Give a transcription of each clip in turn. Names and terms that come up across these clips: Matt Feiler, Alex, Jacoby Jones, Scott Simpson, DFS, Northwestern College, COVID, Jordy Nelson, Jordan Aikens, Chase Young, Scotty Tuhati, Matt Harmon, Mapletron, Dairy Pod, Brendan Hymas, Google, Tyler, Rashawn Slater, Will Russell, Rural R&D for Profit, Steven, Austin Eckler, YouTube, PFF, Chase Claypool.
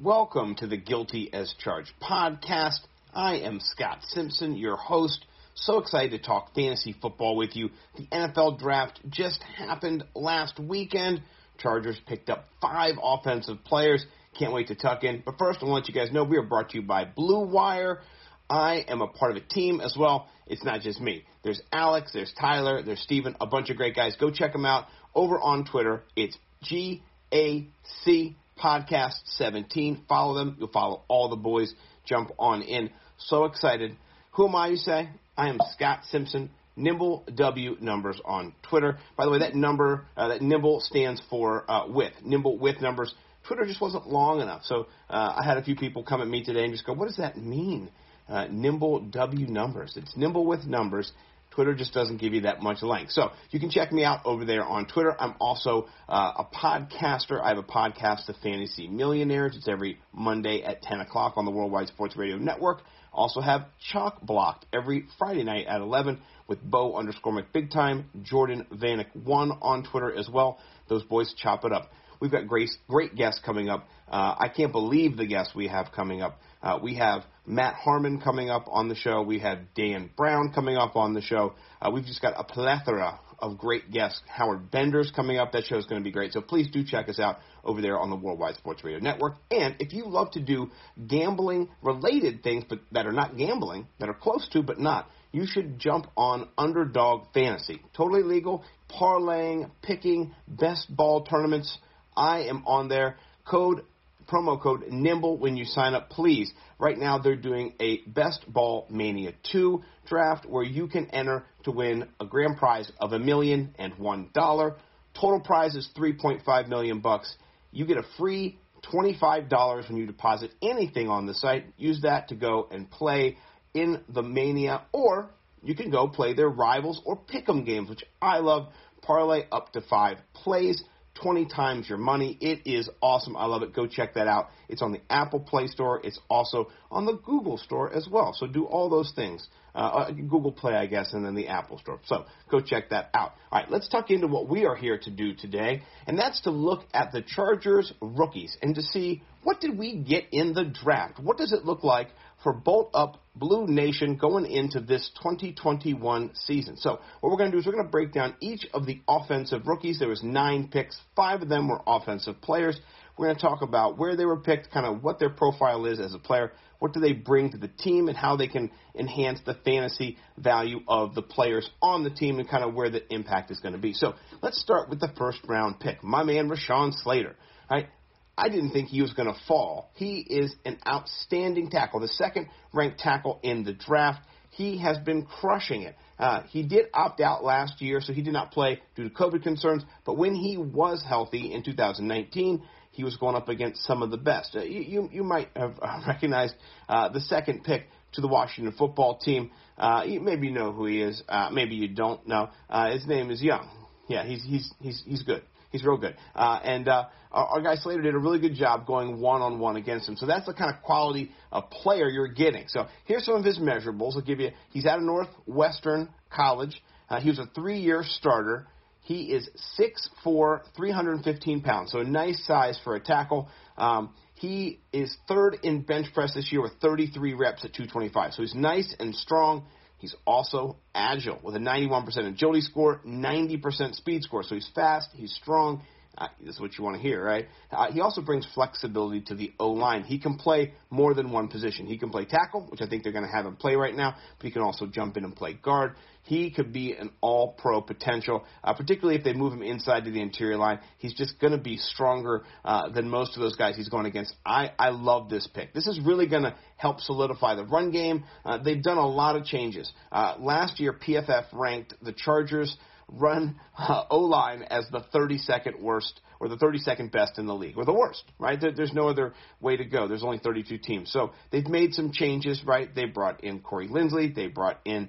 Welcome to the Guilty as Charged podcast. I am Scott Simpson, your host. So excited to talk fantasy football with you. The NFL draft just happened last weekend. Chargers picked up 5 offensive players. Can't wait to tuck in. But first, I want to let you guys know we are brought to you by Blue Wire. I am a part of a team as well. It's not just me. There's Alex, there's Tyler, there's Steven, a bunch of great guys. Go check them out over on Twitter. It's GACPodcast17. Follow them. You'll follow all the boys. Jump on in. So excited. Who am I, you say? I am Scott Simpson, Nimble W Numbers on Twitter. By the way, that number, that Nimble stands for with. Nimble with numbers. Twitter just wasn't long enough. So I had a few people come at me today and just go, what does that mean? Nimble W Numbers. It's Nimble with numbers. Twitter just doesn't give you that much length. So you can check me out over there on Twitter. I'm also a podcaster. I have a podcast, The Fantasy Millionaires. It's every Monday at 10 o'clock on the Worldwide Sports Radio Network. Also have Chalk Blocked every Friday night at 11 with Bo_McBigtime, Jordan Vanek1 on Twitter as well. Those boys chop it up. We've got great guests coming up. I can't believe the guests we have coming up. We have Matt Harmon coming up on the show. We have Dan Brown coming up on the show. We've just got a plethora of great guests. Howard Bender's coming up. That show is going to be great. So please do check us out over there on the Worldwide Sports Radio Network. And if you love to do gambling-related things but that are not gambling, that are close to but not, you should jump on Underdog Fantasy. Totally legal, parlaying, picking, best ball tournaments. I am on there. Promo code NIMBLE when you sign up, please. Right now they're doing a Best Ball Mania 2 draft where you can enter to win a grand prize of $1,001,000. Total prize is $3.5 million. You get a free $25 when you deposit anything on the site. Use that to go and play in the Mania, or you can go play their Rivals or Pick'em games, which I love. Parlay up to 5 plays. 20 times your money. It is awesome. I love it. Go check that out. It's on the Apple Play Store. It's also on the Google Store as well. So do all those things. Google Play, I guess, and then the Apple Store. So go check that out. All right, let's tuck into what we are here to do today, and that's to look at the Chargers rookies and to see what did we get in the draft. What does it look like for Bolt Up Blue Nation going into this 2021 season? So what we're going to do is we're going to break down each of the offensive rookies. There was 9 picks. 5 of them were offensive players. We're going to talk about where they were picked, kind of what their profile is as a player, what do they bring to the team, and how they can enhance the fantasy value of the players on the team and kind of where the impact is going to be. So let's start with the first-round pick, my man Rashawn Slater. All right. I didn't think he was going to fall. He is an outstanding tackle, the second-ranked tackle in the draft. He has been crushing it. He did opt out last year, so he did not play due to COVID concerns. But when he was healthy in 2019, he was going up against some of the best. You might have recognized the second pick to the Washington football team. You maybe know who he is. Maybe you don't know. His name is Young. Yeah, he's good. He's real good. Our guy Slater did a really good job going one-on-one against him. So that's the kind of quality of player you're getting. So here's some of his measurables. I'll give you. He's out of Northwestern College. He was a three-year starter. He is 6'4", 315 pounds, so a nice size for a tackle. He is third in bench press this year with 33 reps at 225. So he's nice and strong. He's also agile with a 91% agility score, 90% speed score. So he's fast, he's strong. This is what you want to hear, right? He also brings flexibility to the O-line. He can play more than one position. He can play tackle, which I think they're going to have him play right now, but he can also jump in and play guard. He could be an all-pro potential, particularly if they move him inside to the interior line. He's just going to be stronger than most of those guys he's going against. I love this pick. This is really going to help solidify the run game. They've done a lot of changes. Last year, PFF ranked the Chargers run O-line as the 32nd worst or the 32nd best in the league, or the worst, right? There's no other way to go. There's only 32 teams. So they've made some changes, right? They brought in Corey Lindsley. They brought in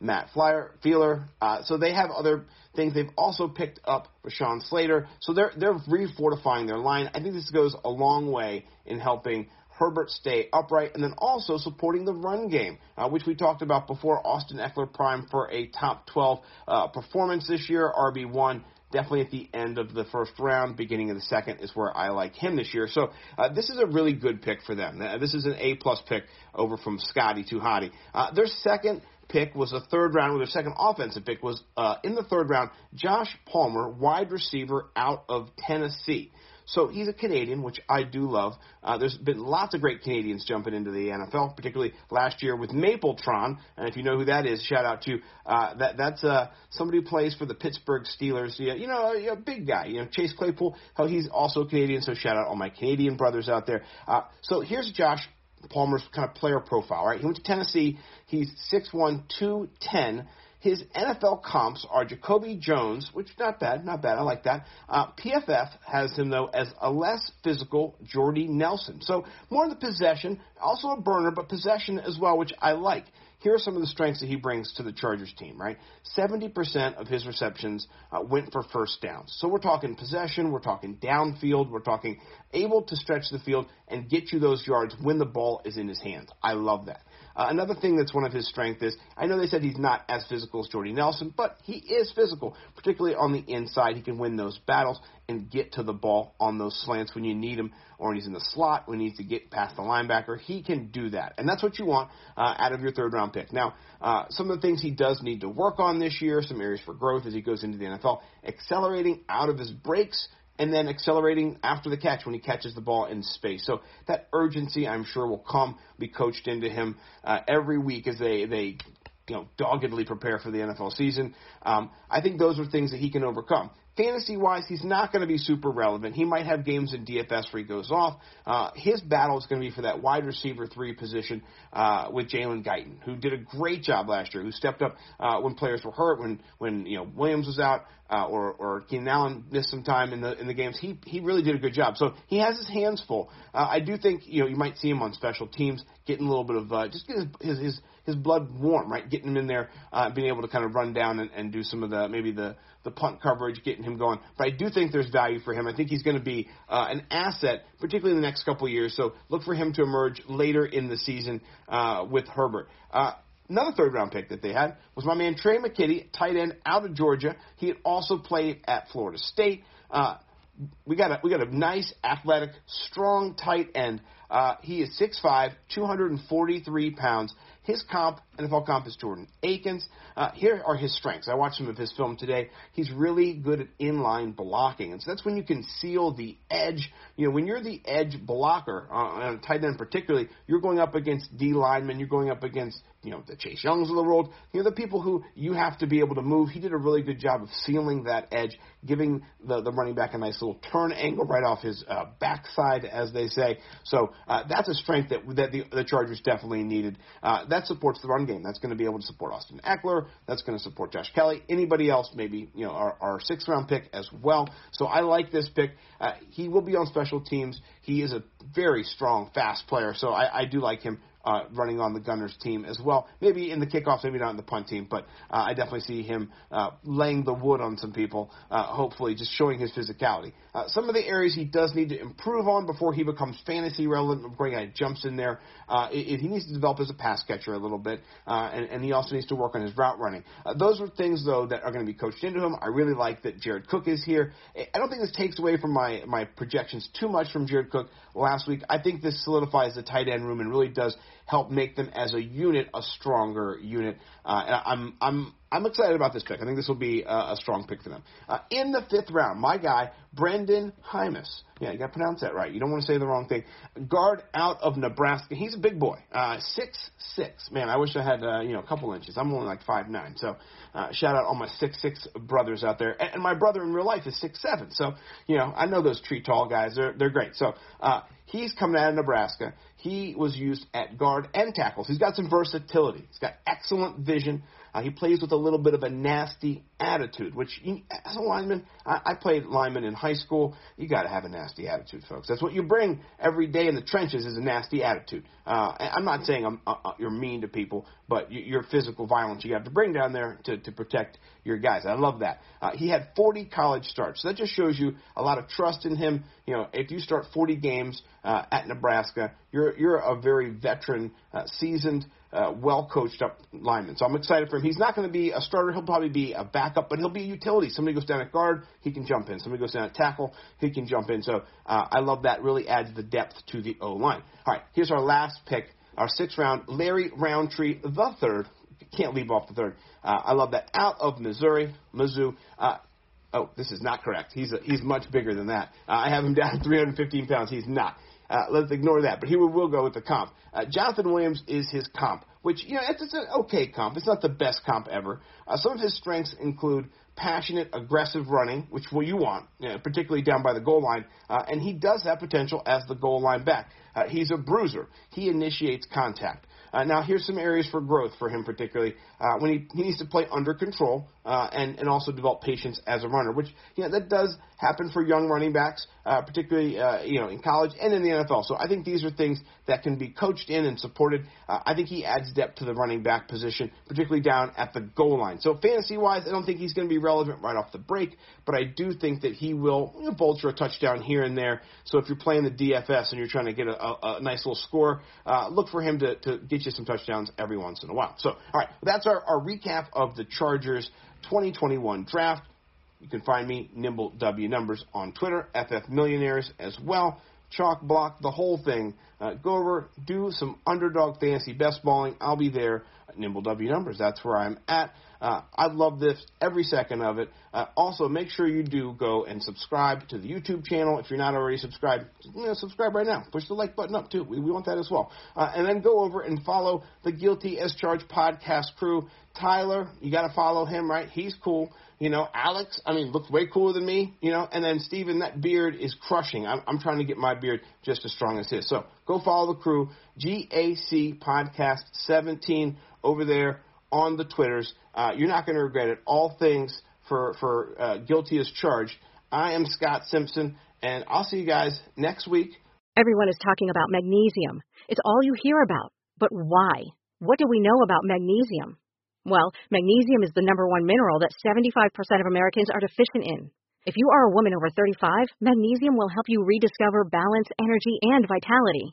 Matt Feiler. So they have other things. They've also picked up Rashawn Slater. So they're refortifying their line. I think this goes a long way in helping Herbert stay upright, and then also supporting the run game, which we talked about before. Austin Eckler prime for a top 12 performance this year, RB1, definitely at the end of the first round, beginning of the second is where I like him this year. So this is a really good pick for them. This is an A-plus pick over from Scotty Tuhati. Their second pick was the third round, or their second offensive pick was in the third round, Josh Palmer, wide receiver out of Tennessee. So he's a Canadian, which I do love. There's been lots of great Canadians jumping into the NFL, particularly last year with Mapletron. And if you know who that is, shout out to that's somebody who plays for the Pittsburgh Steelers. A big guy. Chase Claypool. How he's also Canadian. So shout out all my Canadian brothers out there. So here's Josh Palmer's kind of player profile. Right, he went to Tennessee. He's 6'1", 210. His NFL comps are Jacoby Jones, which not bad, I like that. PFF has him, though, as a less physical Jordy Nelson. So more in the possession, also a burner, but possession as well, which I like. Here are some of the strengths that he brings to the Chargers team, right? 70% of his receptions went for first downs. So we're talking possession, we're talking downfield, we're talking able to stretch the field and get you those yards when the ball is in his hands. I love that. Another thing that's one of his strengths is, I know they said he's not as physical as Jordy Nelson, but he is physical, particularly on the inside. He can win those battles and get to the ball on those slants when you need him, or when he's in the slot, when he needs to get past the linebacker. He can do that, and that's what you want out of your third-round pick. Now, some of the things he does need to work on this year, some areas for growth as he goes into the NFL, accelerating out of his breaks, and then accelerating after the catch when he catches the ball in space. So that urgency, I'm sure, will come, be coached into him every week as they doggedly prepare for the NFL season. I think those are things that he can overcome. Fantasy-wise, he's not going to be super relevant. He might have games in DFS where he goes off. His battle is going to be for that wide receiver 3 position with Jalen Guyton, who did a great job last year, who stepped up when players were hurt, when Williams was out or Keenan Allen missed some time in the games. He really did a good job. So he has his hands full. I do think you might see him on special teams, getting a little bit of just get his blood warm, right? Getting him in there, being able to kind of run down and do some of the punt coverage, getting him going. But I do think there's value for him. I think he's going to be an asset, particularly in the next couple of years. So look for him to emerge later in the season with Herbert. Another third-round pick that they had was my man Trey McKitty, tight end out of Georgia. He had also played at Florida State. We got a nice, athletic, strong tight end. He is 6'5", 243 pounds. His comp NFL comp is Jordan Aikens. Here are his strengths. I watched some of his film today. He's really good at inline blocking, and so that's when you can seal the edge. You know, when you're the edge blocker, on tight end particularly, you're going up against D linemen. You're going up against, you know, the Chase Youngs of the world. You know, the people who you have to be able to move. He did a really good job of sealing that edge, giving the running back a nice little turn angle right off his backside, as they say. So that's a strength that the Chargers definitely needed. That supports the running game. That's going to be able to support Austin Eckler. That's going to support Josh Kelly. Anybody else, maybe, you know, our sixth-round pick as well. So I like this pick. He will be on special teams. He is a very strong, fast player, so I do like him running on the Gunners team as well. Maybe in the kickoffs, maybe not in the punt team, but I definitely see him laying the wood on some people, hopefully just showing his physicality. Some of the areas he does need to improve on before he becomes fantasy relevant, before he jumps in there, he needs to develop as a pass catcher a little bit, and he also needs to work on his route running. Those are things, though, that are going to be coached into him. I really like that Jared Cook is here. I don't think this takes away from my projections too much from Jared Cook last week. I think this solidifies the tight end room and really does help make them as a unit a stronger unit. And I'm excited about this pick. I think this will be a strong pick for them. In the fifth round, my guy, Brendan Hymas. Yeah, you got to pronounce that right. You don't want to say the wrong thing. Guard out of Nebraska. He's a big boy, 6'6". Man, I wish I had a couple inches. I'm only like 5'9". So shout out all my 6'6" brothers out there. And my brother in real life is 6'7". So I know those tree tall guys. They're great. So he's coming out of Nebraska. He was used at guard and tackles. He's got some versatility. He's got excellent vision. He plays with a little bit of a nasty attitude, which as a lineman, I played lineman in high school. You got to have a nasty attitude, folks. That's what you bring every day in the trenches is a nasty attitude. I'm not saying you're mean to people, but your physical violence you have to bring down there to protect your guys. I love that. He had 40 college starts. So that just shows you a lot of trust in him. You know, if you start 40 games at Nebraska, you're a very veteran, seasoned, well-coached-up lineman. So I'm excited for him. He's not going to be a starter. He'll probably be a backup, but he'll be a utility. Somebody goes down at guard, he can jump in. Somebody goes down at tackle, he can jump in. So I love that. Really adds the depth to the O-line. All right, here's our last pick, our sixth round, Larry Roundtree III. Can't leave off the third. I love that. Out of Missouri, Mizzou. Oh, this is not correct. He's much bigger than that. I have him down 315 pounds. He's not. Let's ignore that, but here we will go with the comp. Jonathan Williams is his comp, which, it's an okay comp. It's not the best comp ever. Some of his strengths include passionate, aggressive running, which you want, particularly down by the goal line, and he does have potential as the goal line back. He's a bruiser. He initiates contact. Now, here's some areas for growth for him particularly. When he needs to play under control and also develop patience as a runner, which, that does happen for young running backs, particularly, in college and in the NFL. So I think these are things that can be coached in and supported. I think he adds depth to the running back position, particularly down at the goal line. So fantasy-wise, I don't think he's going to be relevant right off the break, but I do think that he will vulture a touchdown here and there. So if you're playing the DFS and you're trying to get a nice little score, look for him to get you some touchdowns every once in a while. So, all right, that's our recap of the Chargers 2021 draft. You can find me, Nimble W Numbers, on Twitter, FF Millionaires as well. Chalk block the whole thing. Go over, do some underdog fantasy best balling. I'll be there, Nimble W Numbers. That's where I'm at. I love this, every second of it. Also, make sure you do go and subscribe to the YouTube channel. If you're not already subscribed, subscribe right now. Push the like button up, too. We want that as well. And then go over and follow the Guilty as Charged podcast crew. Tyler, you got to follow him, right? He's cool. Alex, looks way cooler than me, And then Steven, that beard is crushing. I'm trying to get my beard just as strong as his. So go follow the crew, GACPodcast17 over there. On the Twitters, you're not going to regret it. All things for Guilty as Charged. I am Scott Simpson, and I'll see you guys next week. Everyone is talking about magnesium. It's all you hear about. But why? What do we know about magnesium? Well, magnesium is the number one mineral that 75% of Americans are deficient in. If you are a woman over 35, magnesium will help you rediscover balance, energy, and vitality.